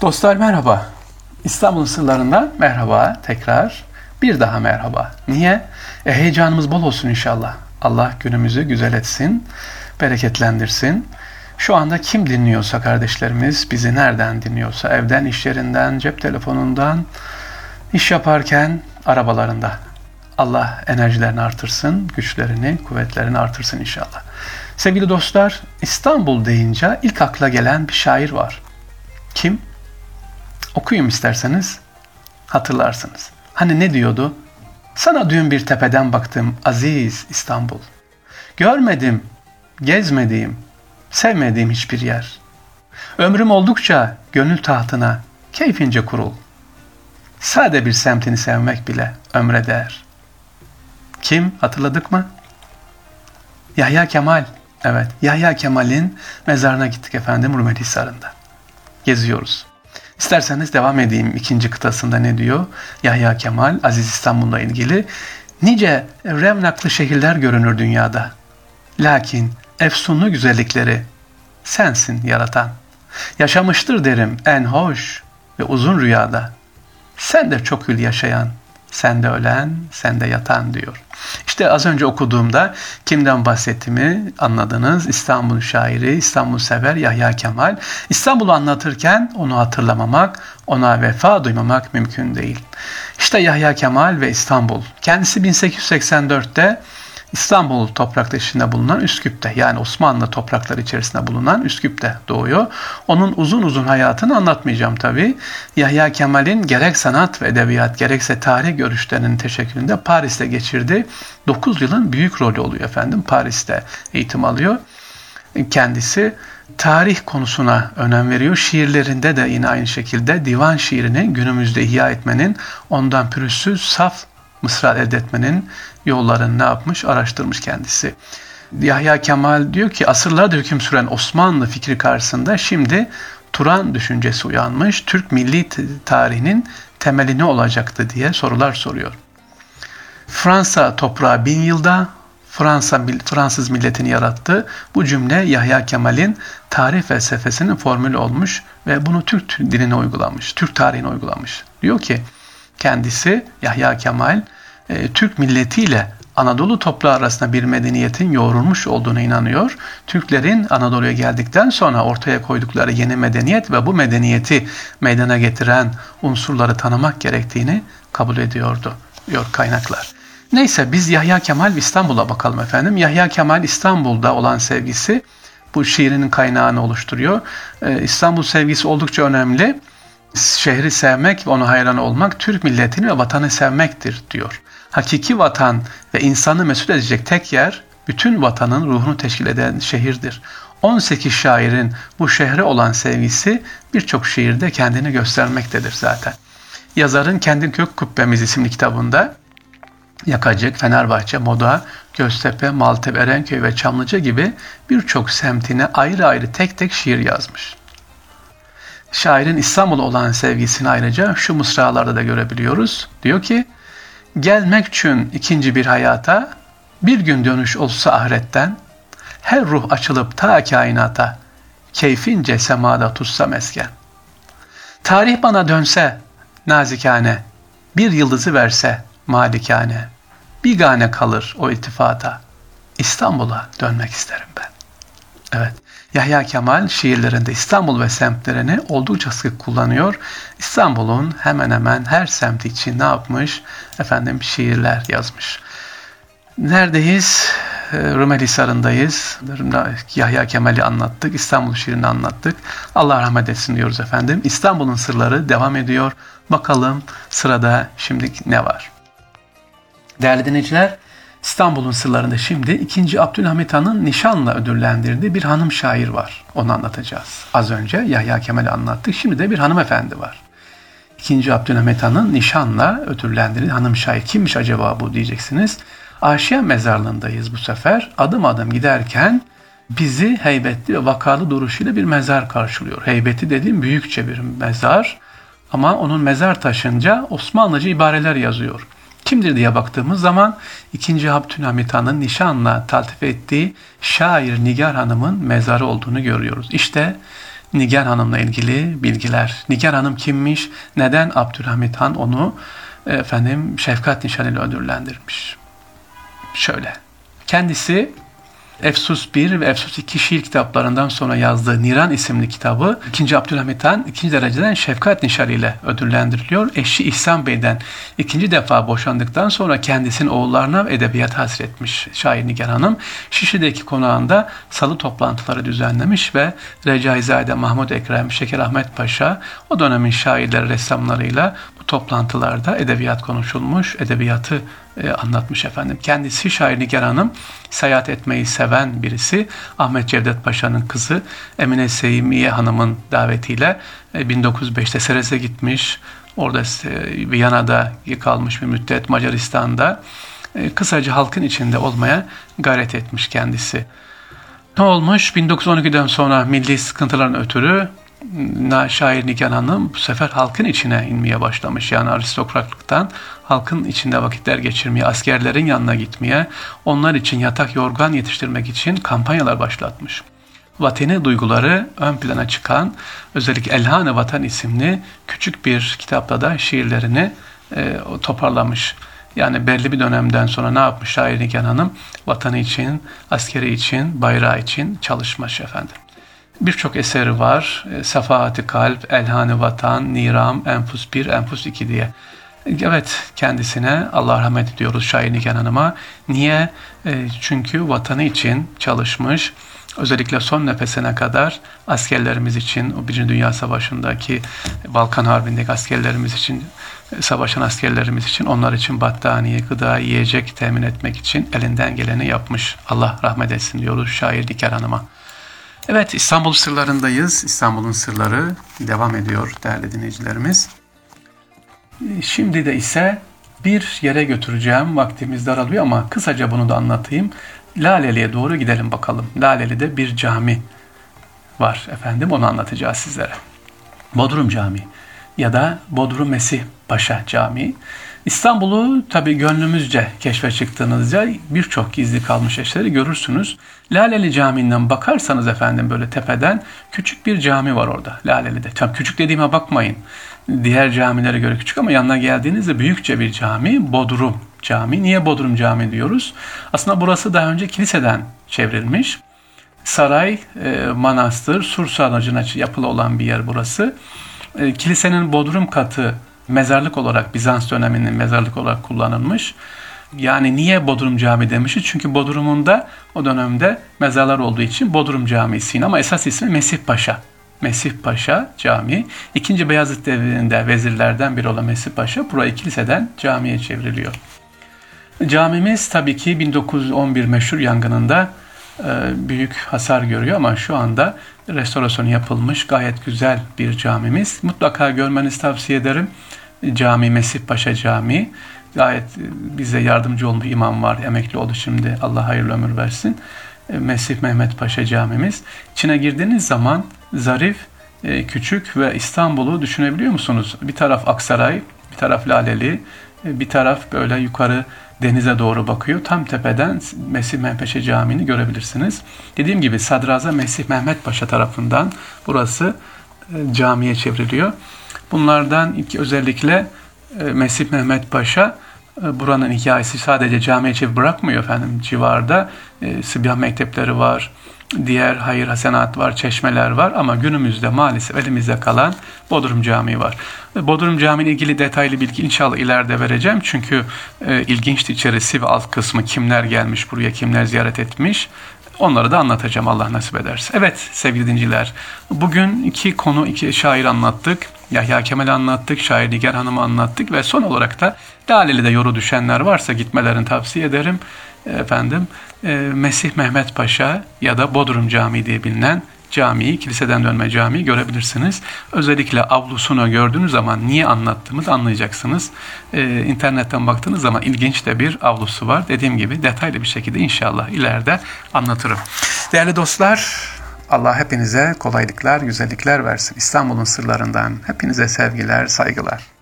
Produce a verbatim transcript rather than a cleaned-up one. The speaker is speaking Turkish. Dostlar merhaba. İstanbul'un sırlarından merhaba tekrar. Bir daha merhaba. Niye? E, heyecanımız bol olsun inşallah. Allah günümüzü güzel etsin, bereketlendirsin. Şu anda kim dinliyorsa kardeşlerimiz, bizi nereden dinliyorsa, evden, iş yerinden, cep telefonundan, iş yaparken, arabalarında. Allah enerjilerini artırsın, güçlerini, kuvvetlerini artırsın inşallah. Sevgili dostlar, İstanbul deyince ilk akla gelen bir şair var. Kim? Okuyayım isterseniz, hatırlarsınız. Hani ne diyordu? Sana dün bir tepeden baktım aziz İstanbul. Görmedim, gezmediğim, sevmediğim hiçbir yer. Ömrüm oldukça gönül tahtına keyfince kurul. Sade bir semtini sevmek bile ömre değer. Kim? Hatırladık mı? Yahya Kemal. Evet, Yahya Kemal'in mezarına gittik efendim Rumelihisarı'nda. Geziyoruz. İsterseniz devam edeyim. İkinci kıtasında ne diyor? Yahya Kemal, Aziz İstanbul'la ilgili. Nice remnaklı şehirler görünür dünyada. Lakin efsunlu güzellikleri sensin yaratan. Yaşamıştır derim en hoş ve uzun rüyada. Sen de çok hül yaşayan, sen de ölen, sen de yatan diyor. İşte az önce okuduğumda kimden bahsettiğimi anladınız. İstanbul şairi, İstanbul sever Yahya Kemal. İstanbul'u anlatırken onu hatırlamamak, ona vefa duymamak mümkün değil. İşte Yahya Kemal ve İstanbul. Kendisi bin sekiz yüz seksen dörtte İstanbul toprakları içinde bulunan Üsküp'te, yani Osmanlı toprakları içerisinde bulunan Üsküp'te doğuyor. Onun uzun uzun hayatını anlatmayacağım tabii. Yahya Kemal'in gerek sanat ve edebiyat gerekse tarih görüşlerinin teşekkülünde Paris'te geçirdi. dokuz yılın büyük rolü oluyor efendim. Paris'te eğitim alıyor. Kendisi tarih konusuna önem veriyor. Şiirlerinde de yine aynı şekilde divan şiirini günümüzde ihya etmenin, ondan pürüzsüz, saf mısra elde etmenin yollarını ne yapmış? Araştırmış kendisi. Yahya Kemal diyor ki asırlarda hüküm süren Osmanlı fikri karşısında şimdi Turan düşüncesi uyanmış. Türk milli tarihinin temeli ne olacaktı diye sorular soruyor. Fransa toprağı bin yılda Fransa, Fransız milletini yarattı. Bu cümle Yahya Kemal'in tarih felsefesinin formülü olmuş ve bunu Türk diline uygulamış. Türk tarihine uygulamış. Diyor ki kendisi Yahya Kemal Türk milletiyle Anadolu toprağı arasında bir medeniyetin yoğrulmuş olduğuna inanıyor. Türklerin Anadolu'ya geldikten sonra ortaya koydukları yeni medeniyet ve bu medeniyeti meydana getiren unsurları tanımak gerektiğini kabul ediyordu diyor kaynaklar. Neyse biz Yahya Kemal ve İstanbul'a bakalım efendim. Yahya Kemal İstanbul'da olan sevgisi bu şiirinin kaynağını oluşturuyor. İstanbul sevgisi oldukça önemli. Şehri sevmek ve ona hayran olmak Türk milletini ve vatanı sevmektir diyor. Hakiki vatan ve insanı mesut edecek tek yer bütün vatanın ruhunu teşkil eden şehirdir. on sekiz şairin bu şehre olan sevgisi birçok şiirde kendini göstermektedir zaten. Yazarın Kendi Kök Kubbemiz isimli kitabında Yakacık, Fenerbahçe, Moda, Göztepe, Maltepe, Erenköy ve Çamlıca gibi birçok semtine ayrı ayrı tek tek şiir yazmış. Şairin İstanbul'a olan sevgisini ayrıca şu mısralarda da görebiliyoruz. Diyor ki, gelmek için ikinci bir hayata, bir gün dönüş olsa ahiretten, her ruh açılıp ta kainata, keyfince semada tutsa mesken. Tarih bana dönse, nazikane, bir yıldızı verse, malikane, bigane kalır o iltifata, İstanbul'a dönmek isterim ben. Evet. Yahya Kemal şiirlerinde İstanbul ve semtlerini oldukça sık kullanıyor. İstanbul'un hemen hemen her semti için ne yapmış? Efendim şiirler yazmış. Neredeyiz? Rumelihisarı'ndayız. Yahya Kemal'i anlattık. İstanbul şiirini anlattık. Allah rahmet etsin diyoruz efendim. İstanbul'un sırları devam ediyor. Bakalım sırada şimdi ne var? Değerli dinleyiciler, İstanbul'un sırlarında şimdi ikinci Abdülhamid Han'ın nişanla ödüllendirdiği bir hanım şair var. Onu anlatacağız. Az önce Yahya Kemal'i anlattık. Şimdi de bir hanımefendi var. ikinci Abdülhamid Han'ın nişanla ödüllendirdiği hanım şair. Kimmiş acaba bu diyeceksiniz. Aşiyan mezarlığındayız bu sefer. Adım adım giderken bizi heybetli ve vakarlı duruşuyla bir mezar karşılıyor. Heybeti dediğim büyükçe bir mezar. Ama onun mezar taşınca Osmanlıca ibareler yazıyor. Kimdir diye baktığımız zaman ikinci Abdülhamid Han'ın nişanla taltif ettiği şair Nigar Hanım'ın mezarı olduğunu görüyoruz. İşte Nigar Hanım'la ilgili bilgiler. Nigar Hanım kimmiş? Neden Abdülhamid Han onu efendim şefkat nişanıyla ödüllendirmiş? Şöyle. Kendisi Efsus bir ve Efsus iki şiir kitaplarından sonra yazdığı Niran isimli kitabı ikinci. Abdülhamid Han ikinci dereceden şefkat nişanı ile ödüllendiriliyor. Eşi İhsan Bey'den ikinci defa boşandıktan sonra kendisinin oğullarına edebiyat hasretmiş şair Nigar Hanım. Şişi'deki konağında salı toplantıları düzenlemiş ve Reca-i Zayed-e, Mahmut Ekrem, Şeker Ahmet Paşa o dönemin şairleri, ressamlarıyla bu toplantılarda edebiyat konuşulmuş, edebiyatı e, anlatmış efendim. Kendisi şair Nigar Hanım seyahat etmeyi seven birisi. Ahmet Cevdet Paşa'nın kızı Emine Seymiye Hanım'ın davetiyle bin dokuz yüz beşte Sereze gitmiş. Orada Viyana'da kalmış bir müddet, Macaristan'da. Kısaca halkın içinde olmaya gayret etmiş kendisi. Ne olmuş? bin dokuz yüz on ikiden sonra milli sıkıntıların ötürü şair Nigar Hanım bu sefer halkın içine inmeye başlamış. Yani aristokratlıktan halkın içinde vakitler geçirmeye, askerlerin yanına gitmeye, onlar için yatak yorgan yetiştirmek için kampanyalar başlatmış. Vatani duyguları ön plana çıkan, özellikle Elhan-ı Vatan isimli küçük bir kitapta da şiirlerini e, toparlamış. Yani belli bir dönemden sonra ne yapmış şair Nigar Hanım? Vatanı için, askeri için, bayrağı için çalışmış efendim. Birçok eseri var. Safahat-ı Kalp, Elhan-ı Vatan, Niram, Enfus bir, Enfus iki diye. Evet, kendisine Allah rahmet ediyoruz şair Nigar Hanım'a. Niye? E, çünkü vatanı için çalışmış. Özellikle son nefesine kadar askerlerimiz için, o Birinci Dünya Savaşı'ndaki, Balkan Harbi'ndeki askerlerimiz için, savaşan askerlerimiz için, onlar için battaniye, gıda, yiyecek temin etmek için elinden geleni yapmış. Allah rahmet etsin diyoruz şair Nigar Hanım'a. Evet, İstanbul sırlarındayız. İstanbul'un sırları devam ediyor değerli dinleyicilerimiz. Şimdi de ise bir yere götüreceğim. Vaktimiz daralıyor ama kısaca bunu da anlatayım. Laleli'ye doğru gidelim bakalım. Laleli'de bir cami var efendim. Onu anlatacağız sizlere. Bodrum Camii ya da Bodrum Mesih Paşa Camii. İstanbul'u tabii gönlümüzce keşfe çıktığınızda birçok gizli kalmış eserleri görürsünüz. Laleli Camii'nden bakarsanız efendim böyle tepeden küçük bir cami var orada Laleli'de. Tam küçük dediğime bakmayın. Diğer camilere göre küçük ama yanına geldiğinizde büyükçe bir cami, Bodrum Camii. Niye Bodrum Camii diyoruz? Aslında burası daha önce kiliseden çevrilmiş. Saray, e, manastır, sur sarnıcına yapılı olan bir yer burası. E, kilisenin Bodrum katı mezarlık olarak, Bizans döneminin mezarlık olarak kullanılmış. Yani niye Bodrum Camii demişiz? Çünkü Bodrum'un da o dönemde mezarlar olduğu için Bodrum Camisi'nin, ama esas ismi Mesih Paşa. Mesih Paşa Camii. İkinci Beyazıt devrinde vezirlerden biri olan Mesih Paşa burayı kiliseden camiye çevriliyor. Camimiz tabii ki bin dokuz yüz on bir meşhur yangınında büyük hasar görüyor ama şu anda restorasyonu yapılmış gayet güzel bir camimiz. Mutlaka görmenizi tavsiye ederim. Cami, Mesih Paşa Camii. Gayet bize yardımcı olmuş imam var. Emekli oldu şimdi. Allah hayırlı ömür versin. Mesih Mehmet Paşa Camimiz. İçine girdiğiniz zaman zarif, küçük ve İstanbul'u düşünebiliyor musunuz? Bir taraf Aksaray, bir taraf Laleli, bir taraf böyle yukarı denize doğru bakıyor. Tam tepeden Mesih Mehmet Paşa Camii'ni görebilirsiniz. Dediğim gibi Sadrazam Mesih Mehmet Paşa tarafından burası camiye çevriliyor. Bunlardan iki, özellikle Mesih Mehmet Paşa buranın hikayesi sadece camiye çevir bırakmıyor efendim. Civarda e, Sıbyan mektepleri var, diğer hayır hasenat var, çeşmeler var ama günümüzde maalesef elimizde kalan Bodrum Camii var. Bodrum Camii'yle ilgili detaylı bilgi inşallah ileride vereceğim. Çünkü e, ilginçti içerisi ve alt kısmı, kimler gelmiş buraya, kimler ziyaret etmiş. Onları da anlatacağım Allah nasip ederse. Evet sevgili dinciler, bugün iki konu, iki şair anlattık. Yahya Kemal'i anlattık, şair Nigar Hanım'ı anlattık ve son olarak da Laleli'de yoru düşenler varsa gitmelerini tavsiye ederim. Efendim, e, Mesih Mehmet Paşa ya da Bodrum Camii diye bilinen camiyi, kiliseden dönme camiyi görebilirsiniz. Özellikle avlusunu gördüğünüz zaman niye anlattığımızı anlayacaksınız. Ee, internetten baktığınız zaman ilginç de bir avlusu var. Dediğim gibi detaylı bir şekilde inşallah ileride anlatırım. Değerli dostlar, Allah hepinize kolaylıklar, güzellikler versin. İstanbul'un sırlarından hepinize sevgiler, saygılar.